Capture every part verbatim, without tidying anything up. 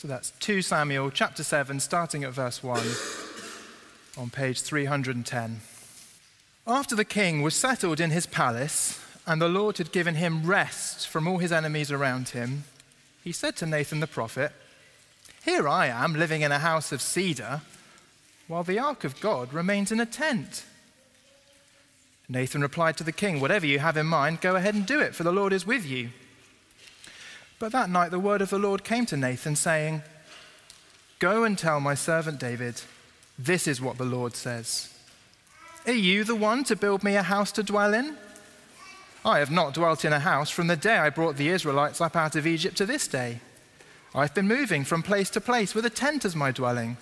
So that's Second Samuel chapter seven, starting at verse one, on page three hundred ten. After the king was settled in his palace, and the Lord had given him rest from all his enemies around him, he said to Nathan the prophet, "Here I am, living in a house of cedar, while the ark of God remains in a tent." Nathan replied to the king, "Whatever you have in mind, go ahead and do it, for the Lord is with you." But that night the word of the Lord came to Nathan, saying, "Go and tell my servant David, this is what the Lord says. Are you the one to build me a house to dwell in? I have not dwelt in a house from the day I brought the Israelites up out of Egypt to this day. I've been moving from place to place with a tent as my dwelling.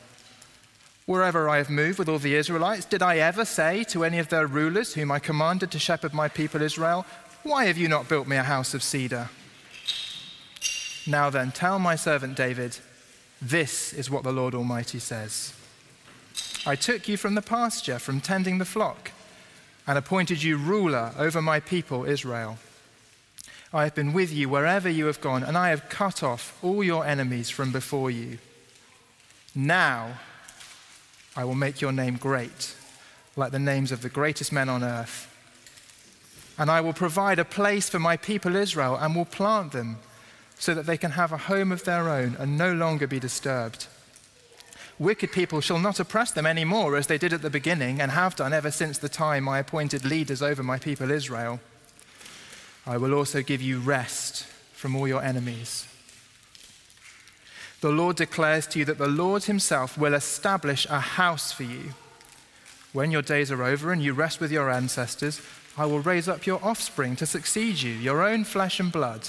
Wherever I have moved with all the Israelites, did I ever say to any of their rulers whom I commanded to shepherd my people Israel, why have you not built me a house of cedar? Now then, tell my servant David, this is what the Lord Almighty says. I took you from the pasture, from tending the flock, and appointed you ruler over my people Israel. I have been with you wherever you have gone, and I have cut off all your enemies from before you. Now I will make your name great, like the names of the greatest men on earth. And I will provide a place for my people Israel and will plant them so that they can have a home of their own and no longer be disturbed. Wicked people shall not oppress them anymore as they did at the beginning and have done ever since the time I appointed leaders over my people Israel. I will also give you rest from all your enemies. The Lord declares to you that the Lord himself will establish a house for you. When your days are over and you rest with your ancestors, I will raise up your offspring to succeed you, your own flesh and blood,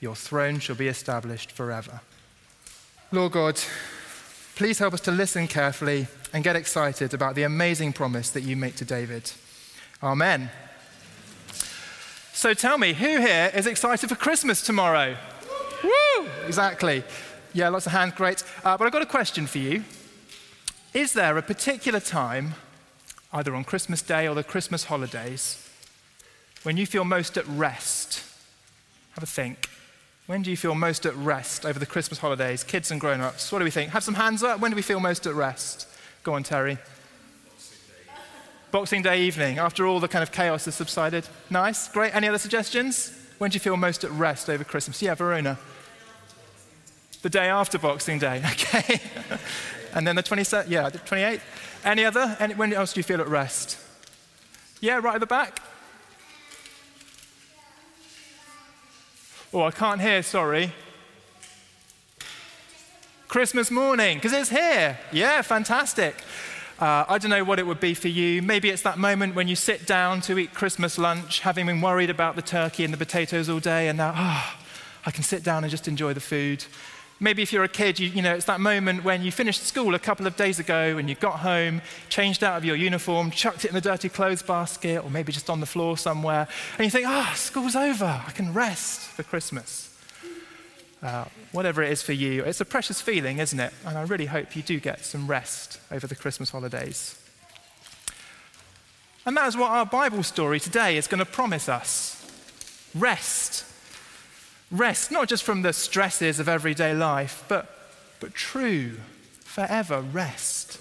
Your throne shall be established forever." Lord God, please help us to listen carefully and get excited about the amazing promise that you make to David. Amen. So tell me, who here is excited for Christmas tomorrow? Woo! Exactly. Yeah, lots of hands, great. Uh, but I've got a question for you. Is there a particular time, either on Christmas Day or the Christmas holidays, when you feel most at rest? Have a think. When do you feel most at rest over the Christmas holidays, kids and grown-ups? What do we think? Have some hands up. When do we feel most at rest? Go on, Terry. Boxing Day. Boxing Day evening, after all the kind of chaos has subsided. Nice, great. Any other suggestions? When do you feel most at rest over Christmas? Yeah, Verona. The day after Boxing Day, okay. And then the twenty-seventh, yeah, the twenty-eighth. Any other? Any, when else do you feel at rest? Yeah, right at the back. Oh, I can't hear, sorry. Christmas morning, because it's here. Yeah, fantastic. Uh, I don't know what it would be for you. Maybe it's that moment when you sit down to eat Christmas lunch, having been worried about the turkey and the potatoes all day, and now, ah, oh, I can sit down and just enjoy the food. Maybe if you're a kid, you, you know, it's that moment when you finished school a couple of days ago and you got home, changed out of your uniform, chucked it in the dirty clothes basket, or maybe just on the floor somewhere, and you think, ah, oh, school's over, I can rest for Christmas. Uh, whatever it is for you, it's a precious feeling, isn't it? And I really hope you do get some rest over the Christmas holidays. And that is what our Bible story today is going to promise us. Rest. Rest, not just from the stresses of everyday life, but, but true, forever rest.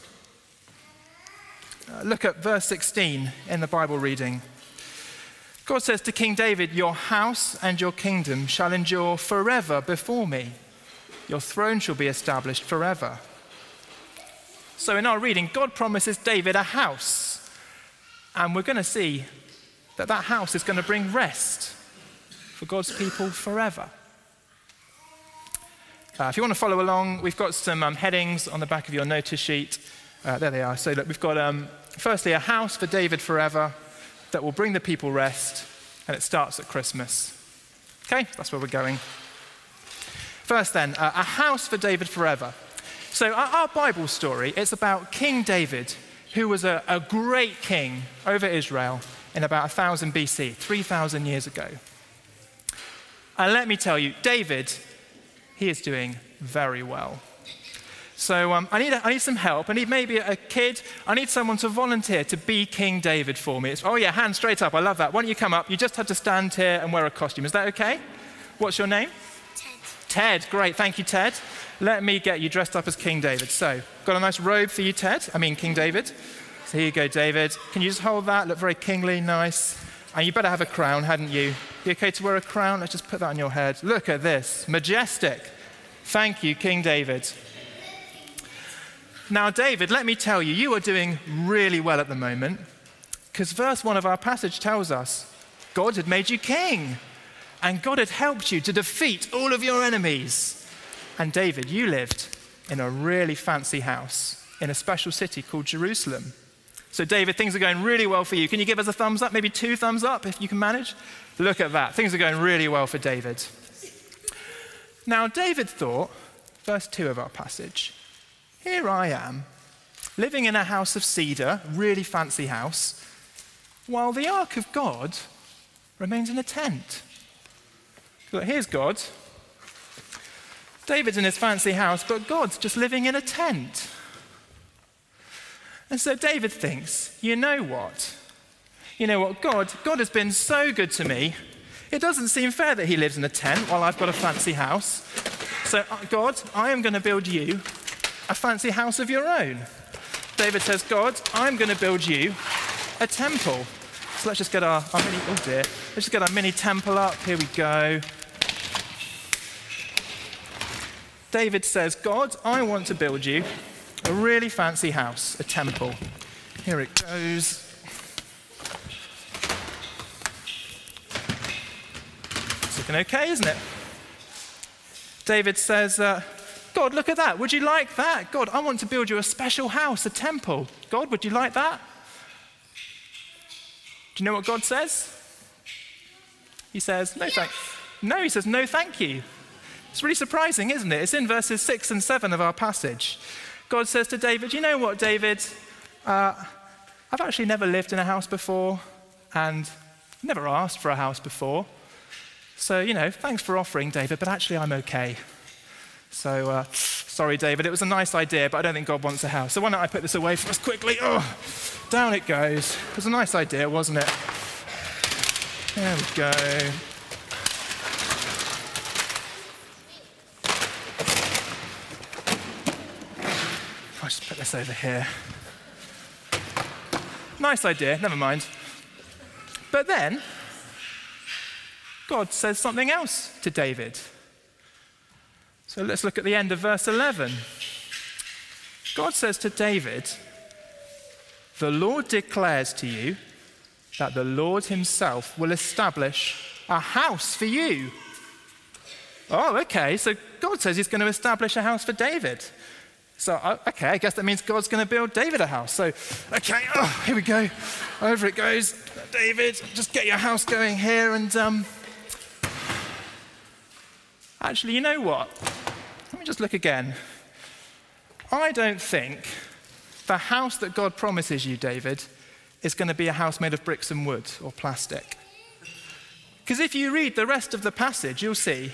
Uh, look at verse sixteen in the Bible reading. God says to King David, "Your house and your kingdom shall endure forever before me. Your throne shall be established forever." So in our reading, God promises David a house. And we're going to see that that house is going to bring rest for God's people forever. Uh, if you want to follow along, we've got some um, headings on the back of your notice sheet. Uh, there they are. So look, we've got, um, firstly, a house for David forever, that will bring the people rest, and it starts at Christmas. Okay, that's where we're going. First then, uh, a house for David forever. So our, our Bible story, it's about King David, who was a, a great king over Israel in about one thousand B C, three thousand years ago. And let me tell you, David, he is doing very well. So um, I, need a, I need some help. I need maybe a kid. I need someone to volunteer to be King David for me. It's, oh yeah, hand straight up. I love that. Why don't you come up? You just have to stand here and wear a costume. Is that okay? What's your name? Ted. Ted, great. Thank you, Ted. Let me get you dressed up as King David. So, got a nice robe for you, Ted. I mean, King David. So here you go, David. Can you just hold that? Look very kingly, nice. And you better have a crown, hadn't you? You okay to wear a crown? Let's just put that on your head. Look at this. Majestic. Thank you, King David. Now, David, let me tell you, you are doing really well at the moment, because verse one of our passage tells us God had made you king, and God had helped you to defeat all of your enemies. And David, you lived in a really fancy house in a special city called Jerusalem. So, David, things are going really well for you. Can you give us a thumbs up, maybe two thumbs up, if you can manage? Look at that. Things are going really well for David. Now, David thought, verse two of our passage, here I am, living in a house of cedar, really fancy house, while the ark of God remains in a tent. Look, here's God. David's in his fancy house, but God's just living in a tent. And so David thinks, you know what? You know what, God, God has been so good to me. It doesn't seem fair that he lives in a tent while I've got a fancy house. So, God, I am going to build you a fancy house of your own. David says, God, I'm going to build you a temple. So let's just get our, our mini, oh dear, let's just get our mini temple up. Here we go. David says, God, I want to build you a really fancy house, a temple. Here it goes. It's looking okay, isn't it? David says, uh, God, look at that. Would you like that? God, I want to build you a special house, a temple. God, would you like that? Do you know what God says? He says, no, yes. thank No, he says, no, thank you. It's really surprising, isn't it? It's in verses six and seven of our passage. God says to David, you know what, David? Uh, I've actually never lived in a house before and never asked for a house before. So, you know, thanks for offering, David, but actually I'm okay. So, uh, sorry, David, it was a nice idea, but I don't think God wants a house. So why don't I put this away for us quickly? Oh, down it goes. It was a nice idea, wasn't it? There we go. I'll just put this over here. Nice idea, never mind. But then, God says something else to David. So let's look at the end of verse eleven. God says to David, the Lord declares to you that the Lord himself will establish a house for you. Oh, okay, so God says he's going to establish a house for David. So, okay, I guess that means God's going to build David a house. So, okay, oh, here we go. Over it goes. David, just get your house going here and... Um, actually, you know what? Let me just look again. I don't think the house that God promises you, David, is going to be a house made of bricks and wood or plastic. Because if you read the rest of the passage, you'll see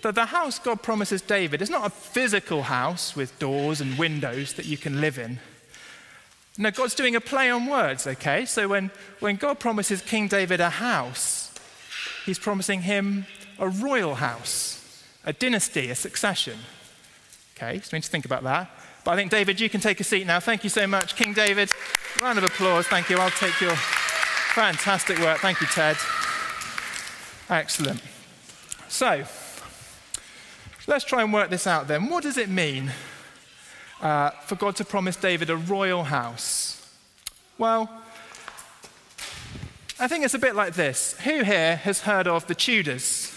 that the house God promises David is not a physical house with doors and windows that you can live in. No, God's doing a play on words, okay? So when, when God promises King David a house, he's promising him a royal house. A dynasty, a succession. Okay, so we need to think about that. But I think, David, you can take a seat now. Thank you so much, King David. Round of applause, thank you. I'll take your fantastic work. Thank you, Ted. Excellent. So, let's try and work this out then. What does it mean uh, for God to promise David a royal house? Well, I think it's a bit like this. Who here has heard of the Tudors?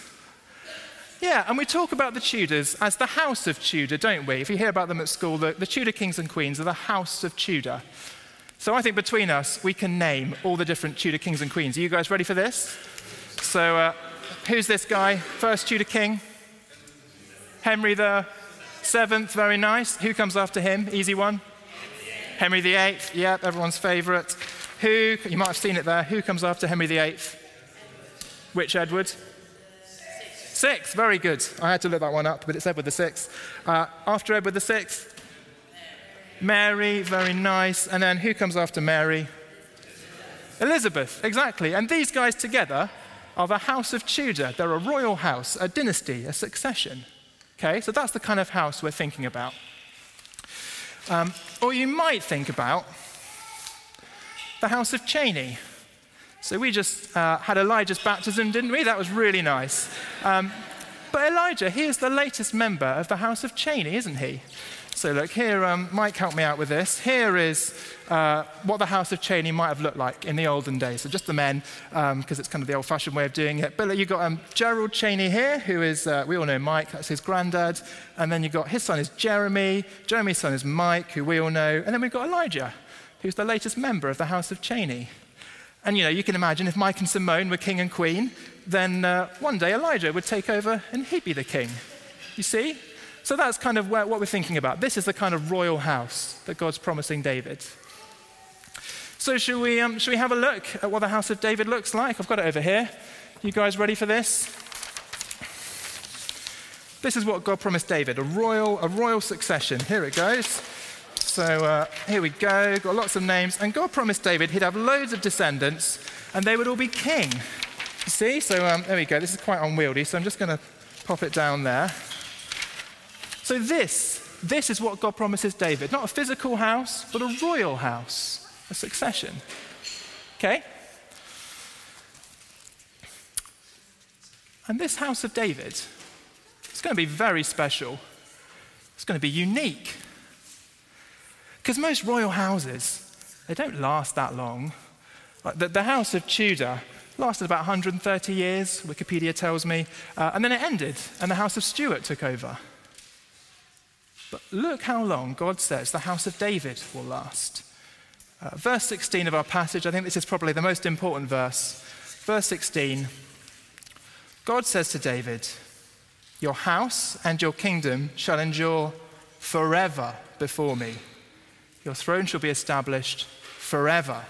Yeah, and we talk about the Tudors as the House of Tudor, don't we? If you hear about them at school, the, the Tudor kings and queens are the House of Tudor. So I think between us, we can name all the different Tudor kings and queens. Are you guys ready for this? So uh, who's this guy? First Tudor king? Henry the Seventh, very nice. Who comes after him? Easy one. Henry the Eighth. Yep, everyone's favourite. Who? You might have seen it there. Who comes after Henry the Eighth? Which Edward? Sixth. Very good. I had to look that one up, but it's Edward the Sixth. Uh, after Edward the Sixth, Mary. Very nice. And then who comes after Mary? Elizabeth. Exactly. And these guys together are the House of Tudor. They're a royal house, a dynasty, a succession. Okay, so that's the kind of house we're thinking about. Um, or you might think about the House of Cheney. So we just uh, had Elijah's baptism, didn't we? That was really nice. Um, but Elijah, he is the latest member of the House of Cheney, isn't he? So look, here, um, Mike helped me out with this. Here is uh, what the House of Cheney might have looked like in the olden days. So just the men, because um, it's kind of the old-fashioned way of doing it. But look, you've got um, Gerald Cheney here, who is, uh, we all know Mike, that's his granddad. And then you've got his son is Jeremy. Jeremy's son is Mike, who we all know. And then we've got Elijah, who's the latest member of the House of Cheney. And, you know, you can imagine if Mike and Simone were king and queen, then uh, one day Elijah would take over and he'd be the king. You see? So that's kind of where, what we're thinking about. This is the kind of royal house that God's promising David. So should we, um, should we have a look at what the house of David looks like? I've got it over here. You guys ready for this? This is what God promised David, a royal, a royal succession. Here it goes. So uh, here we go. Got lots of names. And God promised David he'd have loads of descendants, and they would all be king. You see? So um, there we go. This is quite unwieldy, so I'm just going to pop it down there. So this, this is what God promises David. Not a physical house, but a royal house, a succession. Okay? And this house of David, it's going to be very special. It's going to be unique. Because most royal houses, they don't last that long. Like the, the House of Tudor lasted about one hundred thirty years, Wikipedia tells me, uh, and then it ended, and the House of Stuart took over. But look how long God says the house of David will last. Uh, verse sixteen of our passage, I think this is probably the most important verse. Verse sixteen, God says to David, "Your house and your kingdom shall endure forever before me. Your throne shall be established forever."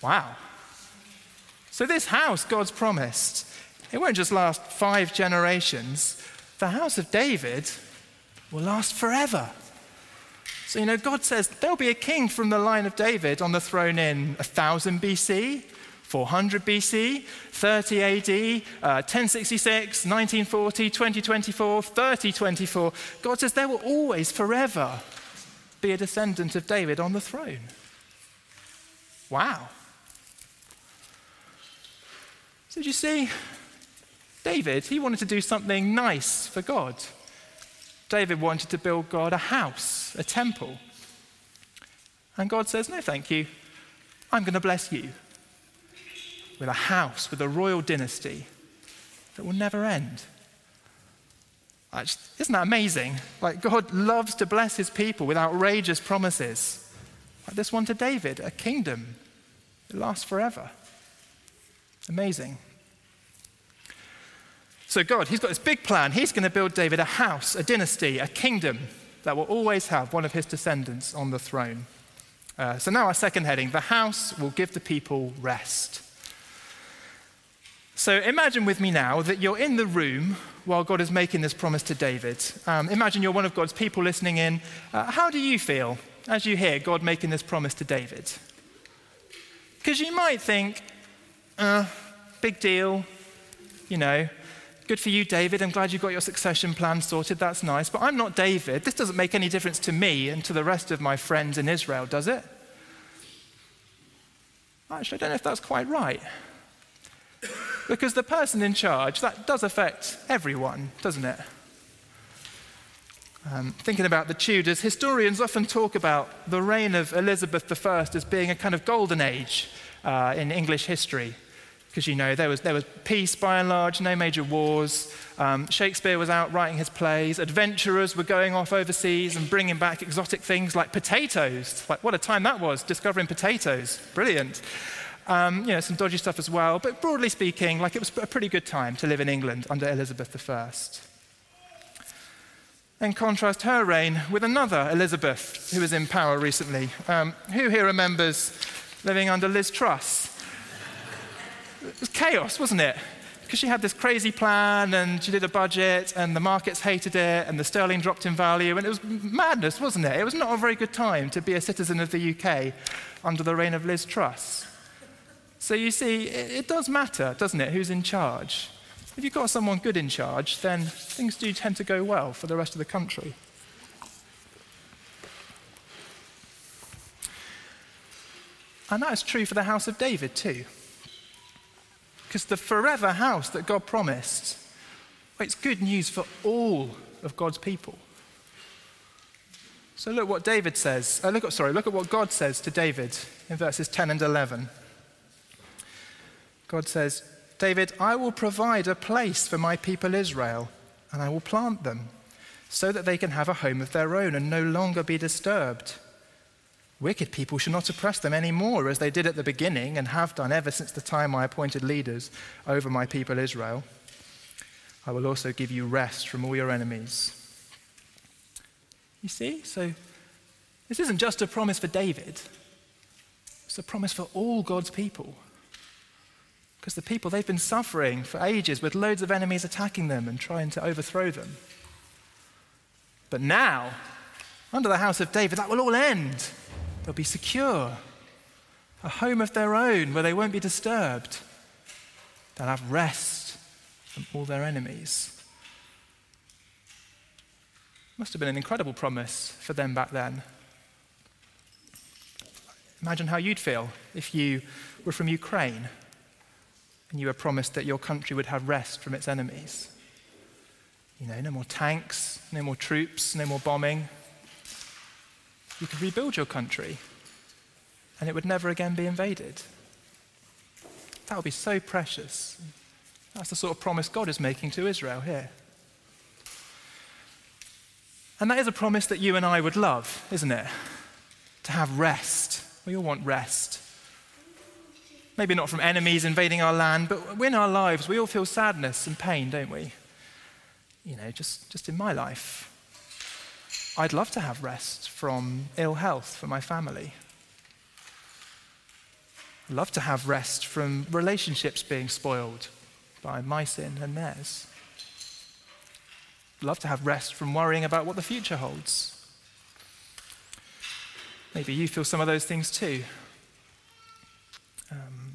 Wow. So this house God's promised, it won't just last five generations. The house of David will last forever. So, you know, God says there'll be a king from the line of David on the throne in one thousand B C, four hundred B C, thirty A D, uh, ten sixty-six, nineteen forty, twenty twenty-four, thirty twenty-four. God says there will always forever be a descendant of David on the throne. Wow. So you see, David, he wanted to do something nice for God. David wanted to build God a house, a temple. And God says, "No, thank you. I'm going to bless you with a house, with a royal dynasty that will never end." Isn't that amazing? Like, God loves to bless his people with outrageous promises. Like this one to David, a kingdom that lasts forever. Amazing. So God, he's got this big plan. He's going to build David a house, a dynasty, a kingdom that will always have one of his descendants on the throne. Uh, so now our second heading, the house will give the people rest. So imagine with me now that you're in the room while God is making this promise to David. Um, imagine you're one of God's people listening in. Uh, how do you feel as you hear God making this promise to David? Because you might think, uh, big deal, you know, good for you, David. I'm glad you got your succession plan sorted. That's nice. But I'm not David. This doesn't make any difference to me and to the rest of my friends in Israel, does it? Actually, I don't know if that's quite right. Because the person in charge, that does affect everyone, doesn't it? Um, thinking about the Tudors, historians often talk about the reign of Elizabeth the First as being a kind of golden age uh, in English history. Because, you know, there was, there was peace by and large, no major wars. Um, Shakespeare was out writing his plays. Adventurers were going off overseas and bringing back exotic things like potatoes. Like, what a time that was, discovering potatoes. Brilliant. Um, you know, some dodgy stuff as well. But broadly speaking, like, it was a pretty good time to live in England under Elizabeth the First. and contrast her reign with another Elizabeth who was in power recently. Um, who here remembers living under Liz Truss? It was chaos, wasn't it? Because she had this crazy plan, and she did a budget, and the markets hated it, and the sterling dropped in value, and it was madness, wasn't it? It was not a very good time to be a citizen of the U K under the reign of Liz Truss. So you see, it, it does matter, doesn't it, who's in charge? If you've got someone good in charge, then things do tend to go well for the rest of the country. And that is true for the house of David too. Because the forever house that God promised, well, it's good news for all of God's people. So look what David says. Uh, look, sorry, look at what God says to David in verses ten and eleven. God says, David, I will provide a place for my people Israel, and I will plant them, so that they can have a home of their own and no longer be disturbed. Wicked people should not oppress them anymore, as they did at the beginning and have done ever since the time I appointed leaders over my people Israel. I will also give you rest from all your enemies. You see? So this isn't just a promise for David. It's a promise for all God's people. Because the people, they've been suffering for ages with loads of enemies attacking them and trying to overthrow them. But now, under the house of David, that will all end. They'll be secure, a home of their own where they won't be disturbed. They'll have rest from all their enemies. Must have been an incredible promise for them back then. Imagine how you'd feel if you were from Ukraine and you were promised that your country would have rest from its enemies. You know, no more tanks, no more troops, no more bombing. You could rebuild your country and it would never again be invaded. That would be so precious. That's the sort of promise God is making to Israel here. And that is a promise that you and I would love, isn't it? To have rest. We all want rest. Maybe not from enemies invading our land, but in our lives we all feel sadness and pain, don't we? You know, just, just in my life. I'd love to have rest from ill health for my family. I'd love to have rest from relationships being spoiled by my sin and theirs. I'd love to have rest from worrying about what the future holds. Maybe you feel some of those things too. Um,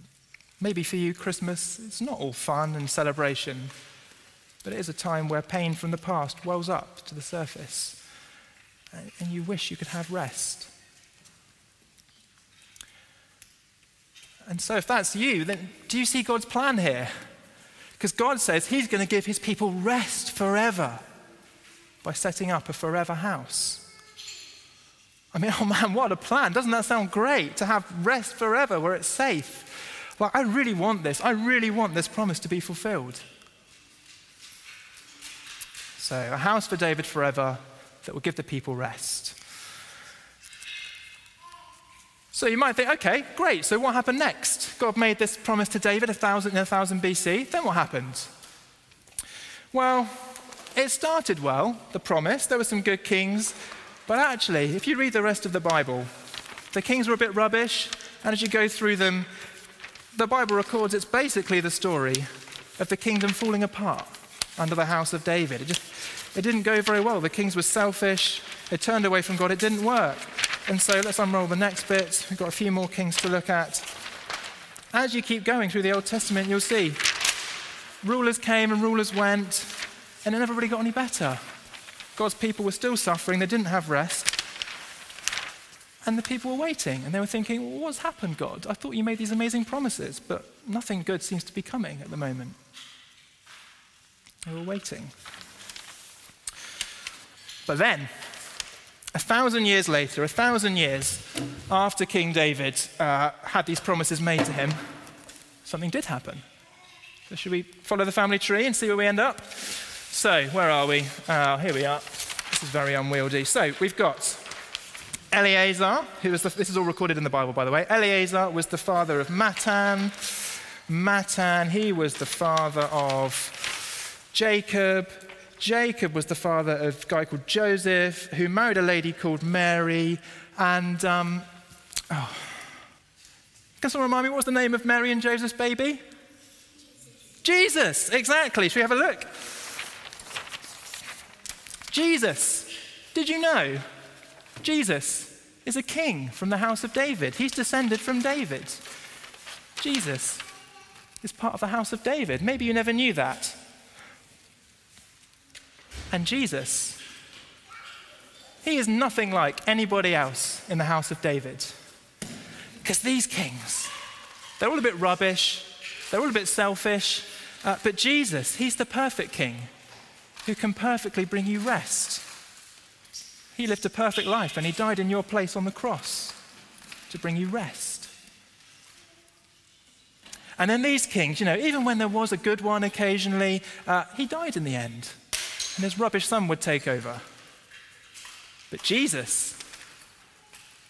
maybe for you, Christmas, it's not all fun and celebration, but it is a time where pain from the past wells up to the surface. And you wish you could have rest. And so if that's you, then do you see God's plan here? Because God says he's going to give his people rest forever by setting up a forever house. I mean, oh man, what a plan. Doesn't that sound great? To have rest forever where it's safe. Like, I really want this. I really want this promise to be fulfilled. So a house for David forever, that will give the people rest. So you might think, okay, great, so what happened next? God made this promise to David one thousand, in one thousand B C, then what happened? Well, it started well, the promise, there were some good kings, but actually, if you read the rest of the Bible, the kings were a bit rubbish, and as you go through them, the Bible records it's basically the story of the kingdom falling apart under the house of David. It just It didn't go very well. The kings were selfish. They turned away from God. It didn't work. And so let's unroll the next bit. We've got a few more kings to look at. As you keep going through the Old Testament, you'll see rulers came and rulers went, and it never really got any better. God's people were still suffering. They didn't have rest. And the people were waiting, and they were thinking, well, what's happened, God? I thought you made these amazing promises, but nothing good seems to be coming at the moment. They were waiting. But then, a thousand years later, a thousand years after King David uh, had these promises made to him, something did happen. So should we follow the family tree and see where we end up? So, where are we? Uh, here we are. This is very unwieldy. So, we've got Eliezer, who was the, this is all recorded in the Bible, by the way. Eliezer was the father of Matan. Matan, he was the father of Jacob. Jacob was the father of a guy called Joseph, who married a lady called Mary. And, um, oh, can someone remind me, what was the name of Mary and Joseph's baby? Jesus, exactly. Should we have a look? Jesus. Did you know Jesus is a king from the house of David? He's descended from David. Jesus is part of the house of David. Maybe you never knew that. And Jesus, he is nothing like anybody else in the house of David. Because these kings, they're all a bit rubbish. They're all a bit selfish. Uh, but Jesus, he's the perfect king who can perfectly bring you rest. He lived a perfect life and he died in your place on the cross to bring you rest. And then these kings, you know, even when there was a good one occasionally, uh, he died in the end. And his rubbish son would take over. But Jesus,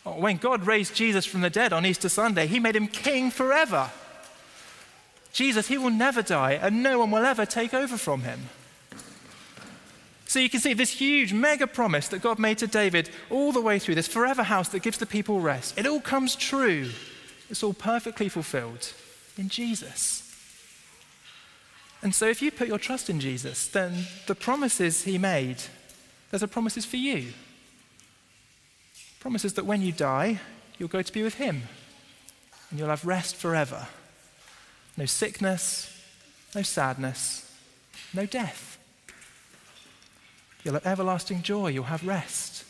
oh, when God raised Jesus from the dead on Easter Sunday, he made him king forever. Jesus, he will never die and no one will ever take over from him. So you can see this huge mega promise that God made to David all the way through, this forever house that gives the people rest. It all comes true. It's all perfectly fulfilled in Jesus. And so if you put your trust in Jesus, then the promises he made, those are promises for you. Promises that when you die, you'll go to be with him and you'll have rest forever. No sickness, no sadness, no death. You'll have everlasting joy, you'll have rest.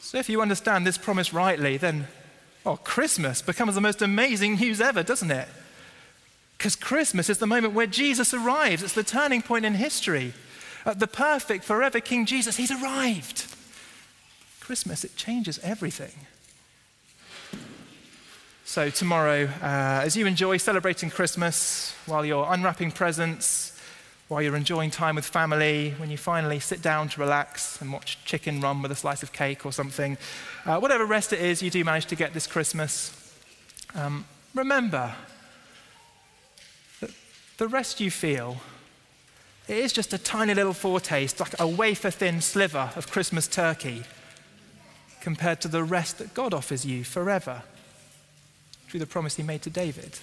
So if you understand this promise rightly, then, oh, Christmas becomes the most amazing news ever, doesn't it? Because Christmas is the moment where Jesus arrives. It's the turning point in history. Uh, the perfect forever King Jesus, he's arrived. Christmas, it changes everything. So tomorrow, uh, as you enjoy celebrating Christmas, while you're unwrapping presents, while you're enjoying time with family, when you finally sit down to relax and watch Chicken Run with a slice of cake or something, uh, whatever rest it is you do manage to get this Christmas, um, remember that the rest you feel, it is just a tiny little foretaste, like a wafer-thin sliver of Christmas turkey, compared to the rest that God offers you forever through the promise he made to David.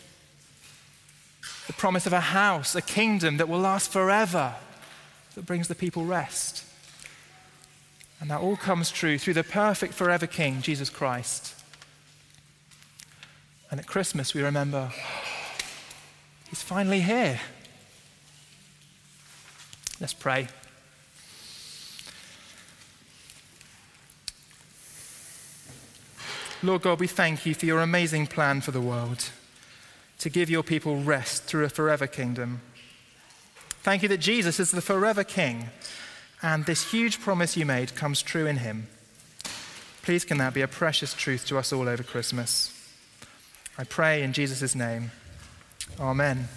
The promise of a house, a kingdom that will last forever, that brings the people rest. And that all comes true through the perfect forever King, Jesus Christ. And at Christmas we remember, he's finally here. Let's pray. Lord God, we thank you for your amazing plan for the world, to give your people rest through a forever kingdom. Thank you that Jesus is the forever King, and this huge promise you made comes true in him. Please can that be a precious truth to us all over Christmas. I pray in Jesus' name. Amen.